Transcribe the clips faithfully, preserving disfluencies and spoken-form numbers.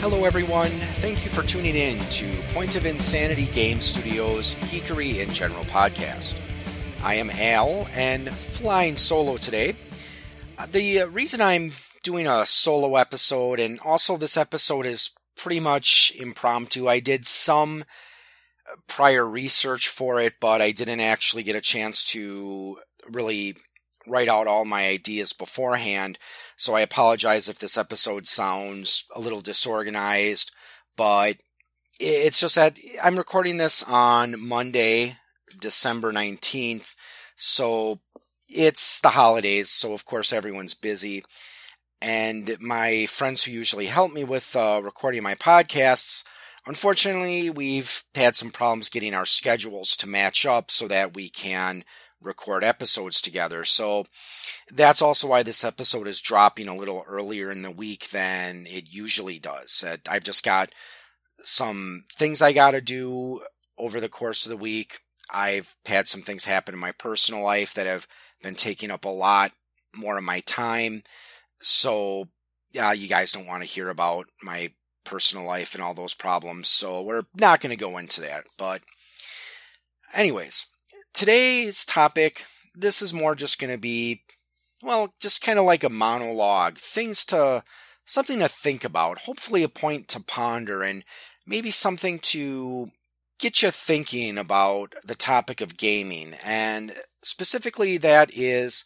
Hello everyone, thank you for tuning in to Point of Insanity Game Studios' Geekery in General Podcast. I am Al, and flying solo today. The reason I'm doing a solo episode, and also this episode is pretty much impromptu. I did some prior research for it, but I didn't actually get a chance to really write out all my ideas beforehand, so I apologize if this episode sounds a little disorganized, but it's just that I'm recording this on Monday, December nineteenth, so it's the holidays, so of course everyone's busy, and my friends who usually help me with uh, recording my podcasts, unfortunately, we've had some problems getting our schedules to match up so that we can record episodes together. So that's also why this episode is dropping a little earlier in the week than it usually does. I've just got some things I got to do over the course of the week. I've had some things happen in my personal life that have been taking up a lot more of my time. So uh, you guys don't want to hear about my personal life and all those problems. So we're not going to go into that. But anyways, today's topic, this is more just going to be, well, just kind of like a monologue. Things to, something to think about, hopefully a point to ponder, and maybe something to get you thinking about the topic of gaming. And specifically that is,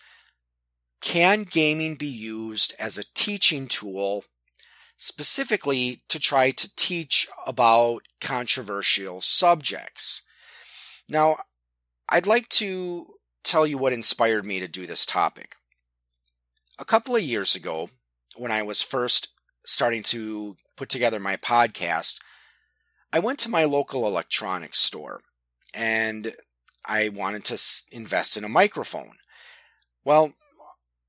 can gaming be used as a teaching tool, specifically to try to teach about controversial subjects? Now, I'd like to tell you what inspired me to do this topic. A couple of years ago, when I was first starting to put together my podcast, I went to my local electronics store, and I wanted to invest in a microphone. Well,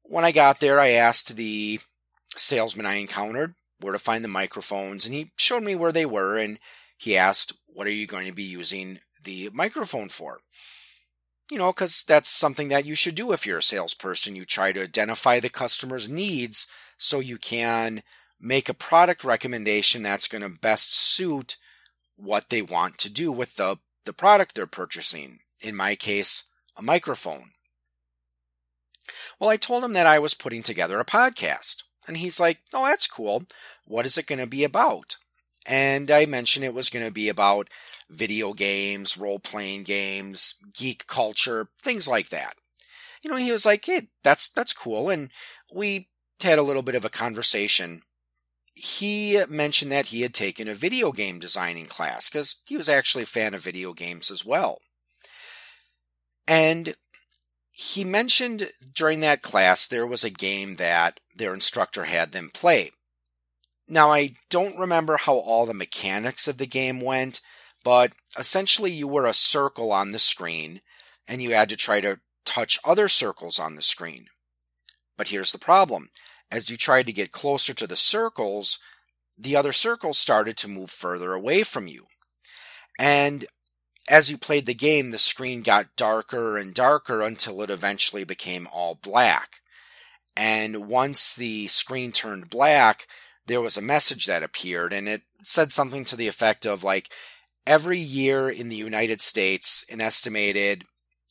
when I got there, I asked the salesman I encountered where to find the microphones, and he showed me where they were, and he asked, "What are you going to be using the microphone for?" You know, because that's something that you should do if you're a salesperson. You try to identify the customer's needs so you can make a product recommendation that's going to best suit what they want to do with the, the product they're purchasing. In my case, a microphone. Well, I told him that I was putting together a podcast. And he's like, "Oh, that's cool. What is it going to be about?" And I mentioned it was going to be about video games, role-playing games, geek culture, things like that. You know, he was like, "Hey, that's that's cool." And we had a little bit of a conversation. He mentioned that he had taken a video game designing class because he was actually a fan of video games as well. And he mentioned during that class there was a game that their instructor had them play. Now, I don't remember how all the mechanics of the game went, but essentially you were a circle on the screen, and you had to try to touch other circles on the screen. But here's the problem. As you tried to get closer to the circles, the other circles started to move further away from you. And as you played the game, the screen got darker and darker until it eventually became all black. And once the screen turned black, there was a message that appeared, and it said something to the effect of, like, every year in the United States, an estimated,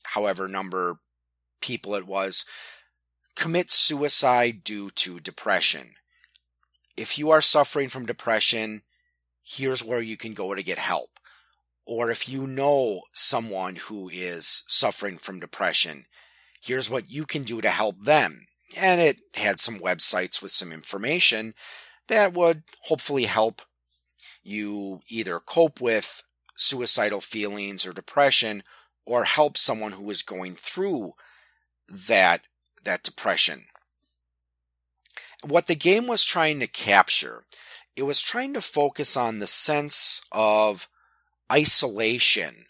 however number people it was, commit suicide due to depression. If you are suffering from depression, here's where you can go to get help. Or if you know someone who is suffering from depression, here's what you can do to help them. And it had some websites with some information that would hopefully help you either cope with suicidal feelings or depression, or help someone who is going through that, that depression. What the game was trying to capture, it was trying to focus on the sense of isolation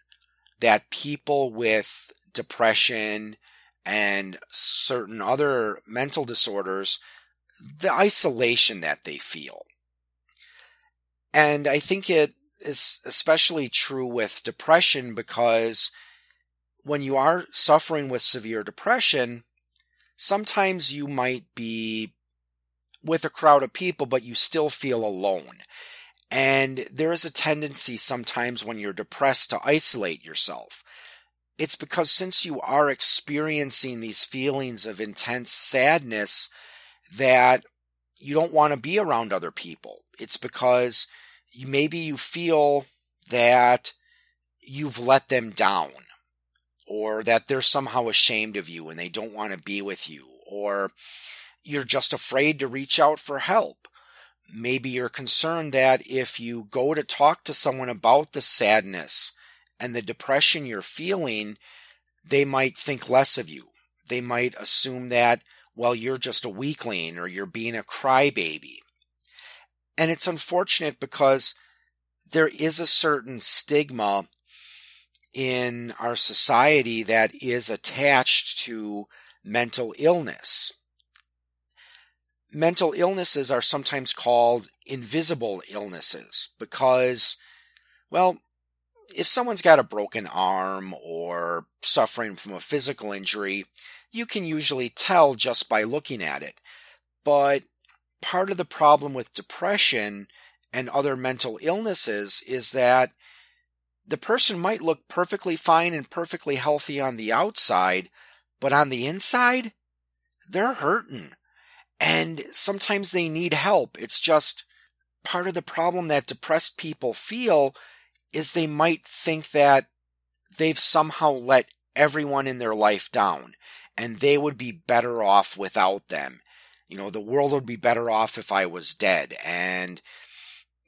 that people with depression and certain other mental disorders, the isolation that they feel. And I think it is especially true with depression, because when you are suffering with severe depression, sometimes you might be with a crowd of people, but you still feel alone. And there is a tendency sometimes when you're depressed to isolate yourself. It's because since you are experiencing these feelings of intense sadness that you don't want to be around other people. It's because you, maybe you feel that you've let them down, or that they're somehow ashamed of you and they don't want to be with you, or you're just afraid to reach out for help. Maybe you're concerned that if you go to talk to someone about the sadness and the depression you're feeling, they might think less of you. They might assume that, well, you're just a weakling or you're being a crybaby. And it's unfortunate because there is a certain stigma in our society that is attached to mental illness. Mental illnesses are sometimes called invisible illnesses because, well, if someone's got a broken arm or suffering from a physical injury, you can usually tell just by looking at it. But part of the problem with depression and other mental illnesses is that the person might look perfectly fine and perfectly healthy on the outside, but on the inside, they're hurting. And sometimes they need help. It's just part of the problem that depressed people feel is they might think that they've somehow let everyone in their life down and they would be better off without them. You know, the world would be better off if I was dead. And,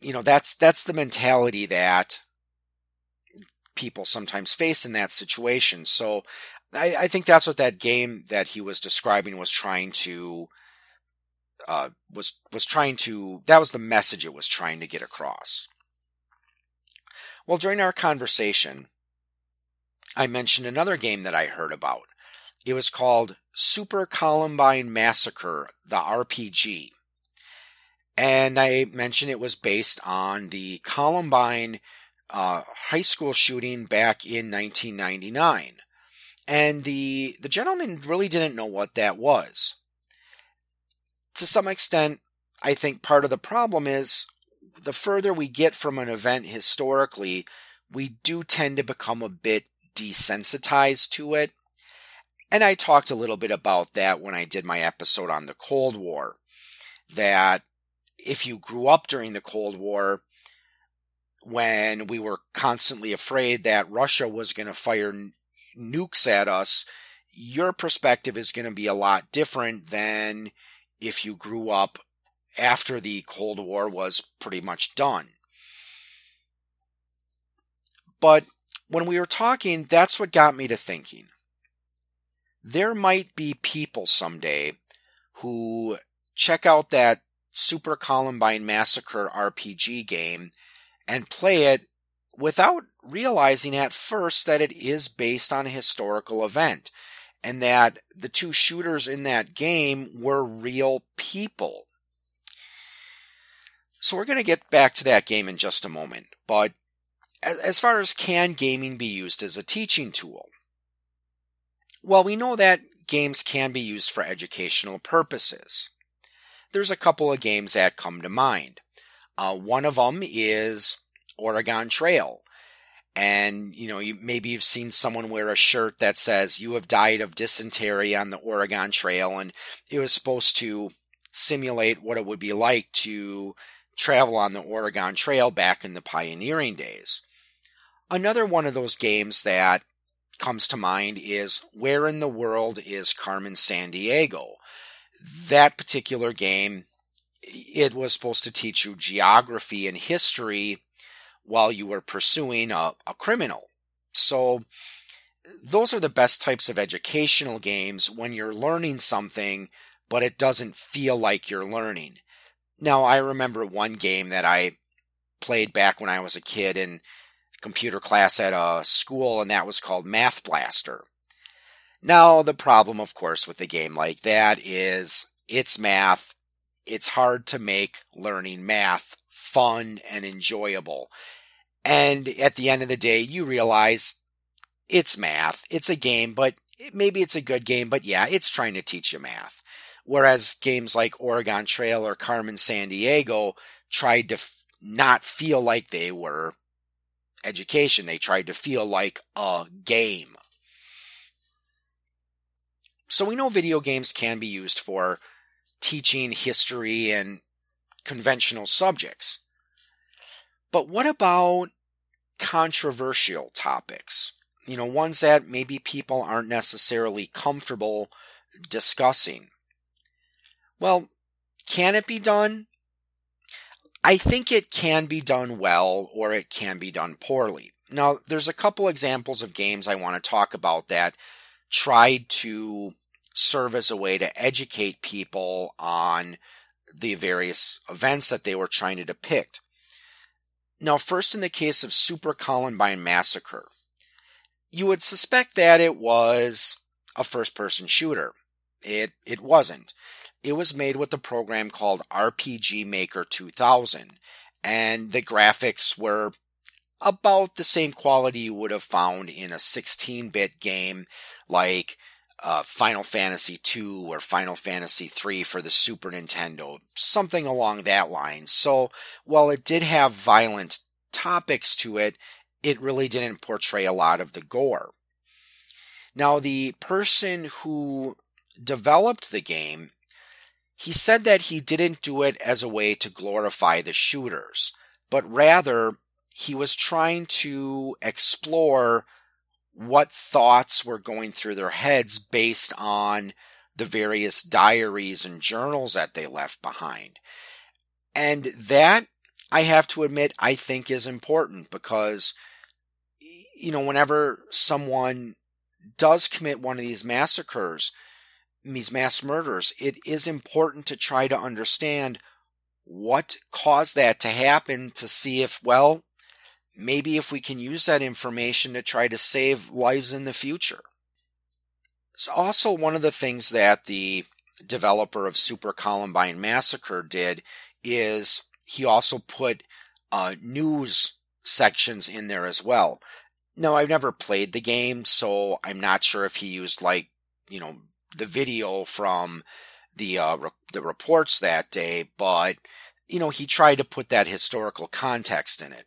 you know, that's that's the mentality that people sometimes face in that situation. So I, I think that's what that game that he was describing was trying to Uh, was was trying to, that was the message it was trying to get across. Well, during our conversation, I mentioned another game that I heard about. It was called Super Columbine Massacre, the R P G. And I mentioned it was based on the Columbine uh, high school shooting back in nineteen ninety-nine. And the the gentleman really didn't know what that was. To some extent, I think part of the problem is the further we get from an event historically, we do tend to become a bit desensitized to it. And I talked a little bit about that when I did my episode on the Cold War, that if you grew up during the Cold War, when we were constantly afraid that Russia was going to fire n- nukes at us, your perspective is going to be a lot different than if you grew up after the Cold War was pretty much done. But when we were talking, that's what got me to thinking. There might be people someday who check out that Super Columbine Massacre R P G game and play it without realizing at first that it is based on a historical event, and that the two shooters in that game were real people. So we're going to get back to that game in just a moment, but as far as can gaming be used as a teaching tool? Well, we know that games can be used for educational purposes. There's a couple of games that come to mind. Uh, one of them is Oregon Trail. And, you know, you, maybe you've seen someone wear a shirt that says, you have died of dysentery on the Oregon Trail. And it was supposed to simulate what it would be like to travel on the Oregon Trail back in the pioneering days. Another one of those games that comes to mind is Where in the World is Carmen Sandiego? That particular game, it was supposed to teach you geography and history while you were pursuing a, a criminal. So those are the best types of educational games when you're learning something, but it doesn't feel like you're learning. Now, I remember one game that I played back when I was a kid in computer class at a school, and that was called Math Blaster. Now, the problem, of course, with a game like that is it's math. It's hard to make learning math fun and enjoyable. And at the end of the day, you realize it's math. It's a game, but maybe it's a good game, but yeah, it's trying to teach you math. Whereas games like Oregon Trail or Carmen Sandiego tried to f- not feel like they were education. They tried to feel like a game. So we know video games can be used for teaching history and conventional subjects. But what about controversial topics? You know, ones that maybe people aren't necessarily comfortable discussing. Well, can it be done? I think it can be done well, or it can be done poorly. Now, there's a couple examples of games I want to talk about that tried to serve as a way to educate people on the various events that they were trying to depict. Now, first, in the case of Super Columbine Massacre, you would suspect that it was a first-person shooter. It it wasn't. It was made with a program called R P G Maker two thousand, and the graphics were about the same quality you would have found in a sixteen-bit game like uh, Final Fantasy two or Final Fantasy three for the Super Nintendo, something along that line. So while it did have violent topics to it, it really didn't portray a lot of the gore. Now, the person who developed the game, he said that he didn't do it as a way to glorify the shooters, but rather he was trying to explore what thoughts were going through their heads based on the various diaries and journals that they left behind. And that, I have to admit, I think is important because, you know, whenever someone does commit one of these massacres, these mass murders, it is important to try to understand what caused that to happen to see if, well, maybe if we can use that information to try to save lives in the future. It's also one of the things that the developer of Super Columbine Massacre did is he also put uh, news sections in there as well. Now, I've never played the game, so I'm not sure if he used, like, you know, the video from the uh, re- the reports that day, but, you know, he tried to put that historical context in it.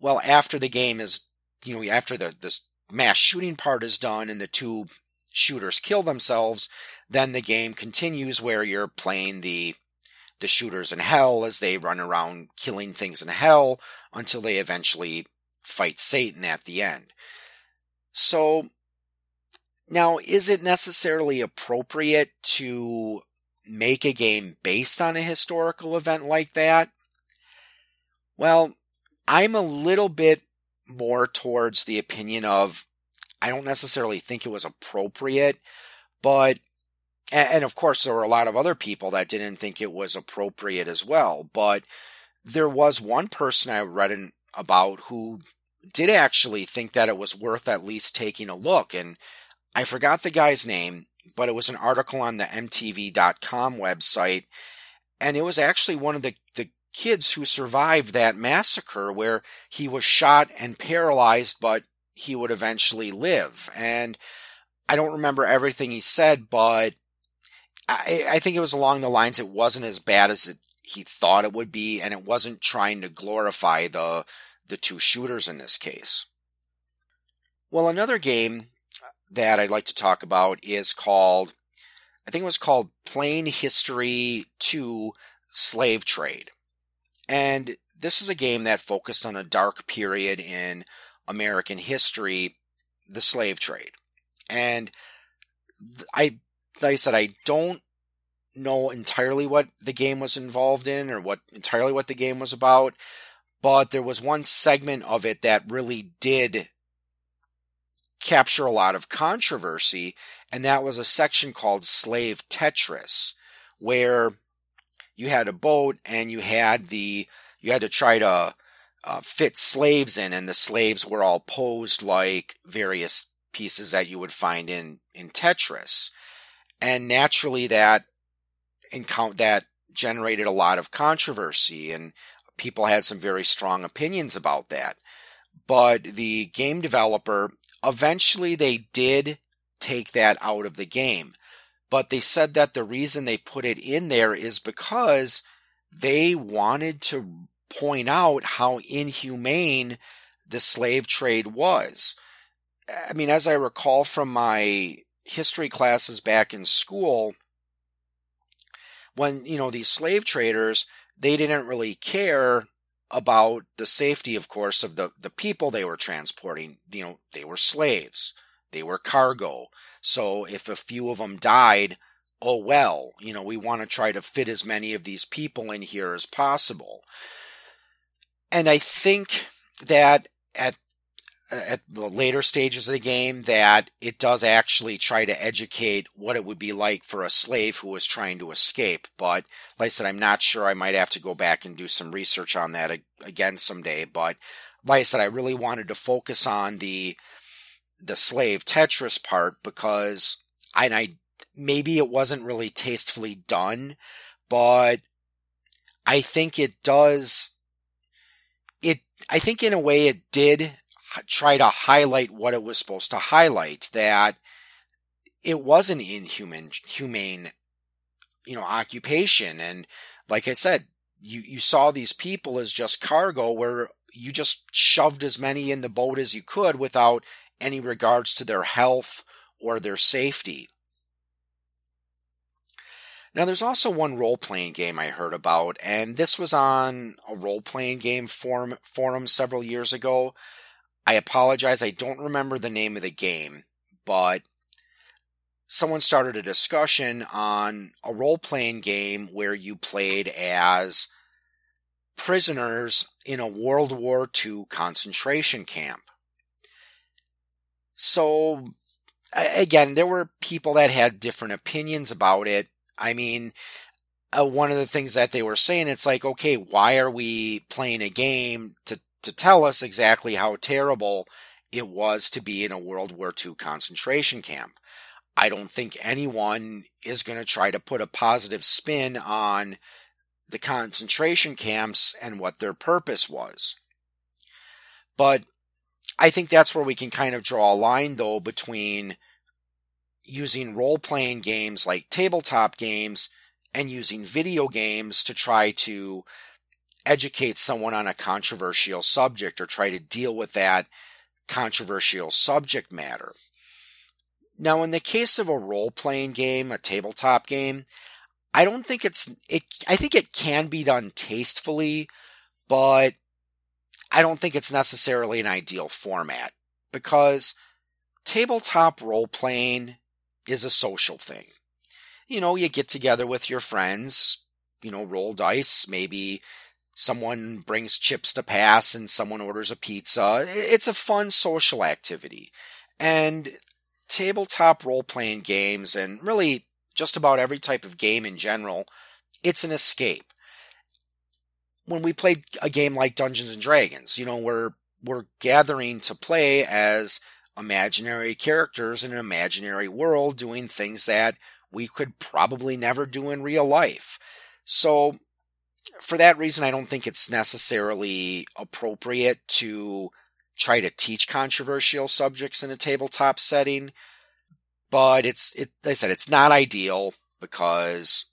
Well, after the game is, you know, after the, the mass shooting part is done and the two shooters kill themselves, then the game continues where you're playing the the shooters in hell as they run around killing things in hell until they eventually fight Satan at the end. So, now, is it necessarily appropriate to make a game based on a historical event like that? Well, I'm a little bit more towards the opinion of, I don't necessarily think it was appropriate, but, and of course there were a lot of other people that didn't think it was appropriate as well, but there was one person I read about who did actually think that it was worth at least taking a look, and I forgot the guy's name, but it was an article on the M T V dot com website, and it was actually one of the, the kids who survived that massacre where he was shot and paralyzed, but he would eventually live. And I don't remember everything he said, but I, I think it was along the lines it wasn't as bad as it, he thought it would be, and it wasn't trying to glorify the the two shooters in this case. Well, another game that I'd like to talk about is called, I think it was called Plain History two Slave Trade. And this is a game that focused on a dark period in American history, the slave trade. And I, like I said, I don't know entirely what the game was involved in or what entirely what the game was about, but there was one segment of it that really did capture a lot of controversy, and that was a section called Slave Tetris, where you had a boat and you had the you had to try to uh, fit slaves in, and the slaves were all posed like various pieces that you would find in in Tetris, and naturally that encount that generated a lot of controversy, and people had some very strong opinions about that. But the game developer, eventually they did take that out of the game. But they said that the reason they put it in there is because they wanted to point out how inhumane the slave trade was. I mean, as I recall from my history classes back in school, when, you know, these slave traders, they didn't really care about the safety, of course, of the, the people they were transporting. You know, they were slaves. They were cargo. So if a few of them died, oh well, you know, we want to try to fit as many of these people in here as possible. And I think that at at the later stages of the game, that it does actually try to educate what it would be like for a slave who was trying to escape. But like I said, I'm not sure. I might have to go back and do some research on that again someday. But like I said, I really wanted to focus on the the slave Tetris part because I, and I maybe it wasn't really tastefully done, but I think it does. It I think in a way it did try to highlight what it was supposed to highlight, that it was an inhuman, humane, you know, occupation. And like I said, you, you saw these people as just cargo, where you just shoved as many in the boat as you could without any regards to their health or their safety. Now, there's also one role-playing game I heard about, and this was on a role-playing game forum, forum several years ago. I apologize, I don't remember the name of the game, but someone started a discussion on a role-playing game where you played as prisoners in a World War Two concentration camp. So, again, there were people that had different opinions about it. I mean, uh, one of the things that they were saying, it's like, okay, why are we playing a game to to tell us exactly how terrible it was to be in a World War Two concentration camp? I don't think anyone is going to try to put a positive spin on the concentration camps and what their purpose was. But I think that's where we can kind of draw a line, though, between using role-playing games like tabletop games and using video games to try to educate someone on a controversial subject or try to deal with that controversial subject matter. Now, in the case of a role-playing game, a tabletop game, I don't think it's, it, I think it can be done tastefully, but I don't think it's necessarily an ideal format, because tabletop role-playing is a social thing. You know, you get together with your friends, you know, roll dice, maybe someone brings chips to pass and someone orders a pizza. It's a fun social activity. And tabletop role-playing games, and really just about every type of game in general, it's an escape. When we played a game like Dungeons and Dragons, you know, we're we're gathering to play as imaginary characters in an imaginary world, doing things that we could probably never do in real life. So for that reason, I don't think it's necessarily appropriate to try to teach controversial subjects in a tabletop setting. But it's, it, like I said, it's not ideal, because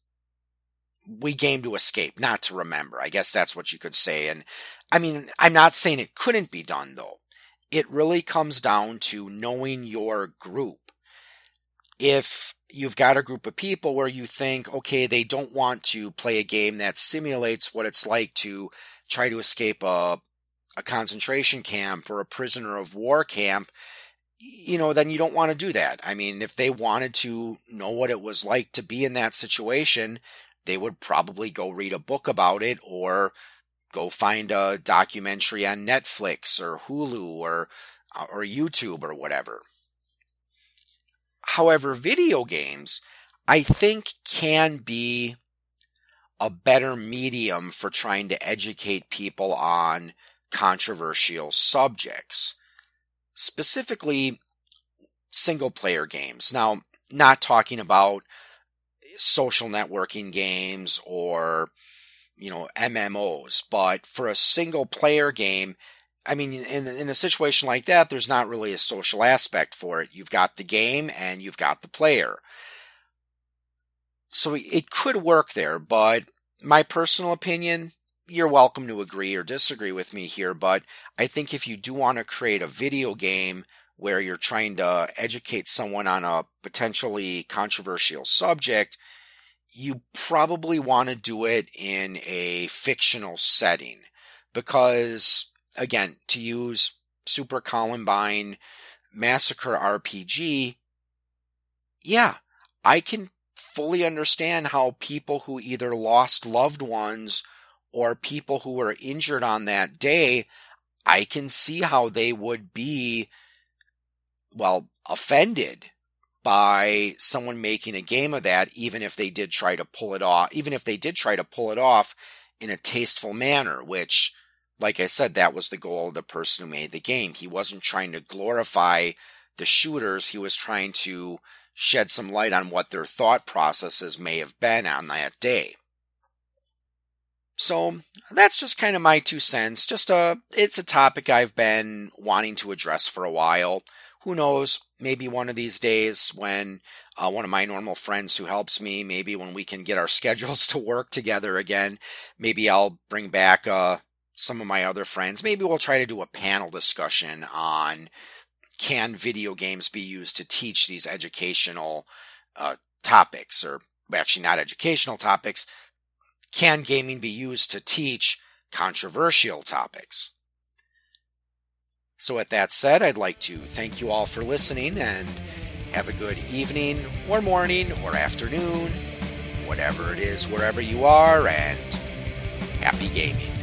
we game to escape, not to remember. I guess that's what you could say. And I mean, I'm not saying it couldn't be done, though. It really comes down to knowing your group. If you've got a group of people where you think, okay, they don't want to play a game that simulates what it's like to try to escape a, a concentration camp or a prisoner of war camp, you know, then you don't want to do that. I mean, if they wanted to know what it was like to be in that situation, they would probably go read a book about it, or go find a documentary on Netflix or Hulu or or YouTube or whatever. However, video games, I think, can be a better medium for trying to educate people on controversial subjects, specifically single-player games. Now, not talking about social networking games or, you know, M M Os, but for a single player game, I mean, in, in a situation like that, there's not really a social aspect for it. You've got the game and you've got the player. So it could work there, but my personal opinion, you're welcome to agree or disagree with me here, but I think if you do want to create a video game where you're trying to educate someone on a potentially controversial subject, you probably want to do it in a fictional setting. Because, again, to use Super Columbine Massacre R P G, yeah, I can fully understand how people who either lost loved ones or people who were injured on that day, I can see how they would be, well, offended by someone making a game of that, even if they did try to pull it off, even if they did try to pull it off in a tasteful manner, which, like I said, that was the goal of the person who made the game. He wasn't trying to glorify the shooters. He was trying to shed some light on what their thought processes may have been on that day. So that's just kind of my two cents. Just a, it's a topic I've been wanting to address for a while. Who knows, maybe one of these days when uh, one of my normal friends who helps me, maybe when we can get our schedules to work together again, maybe I'll bring back uh, some of my other friends. Maybe we'll try to do a panel discussion on can video games be used to teach these educational uh, topics, or actually not educational topics, can gaming be used to teach controversial topics? So with that said, I'd like to thank you all for listening, and have a good evening or morning or afternoon, whatever it is, wherever you are, and happy gaming.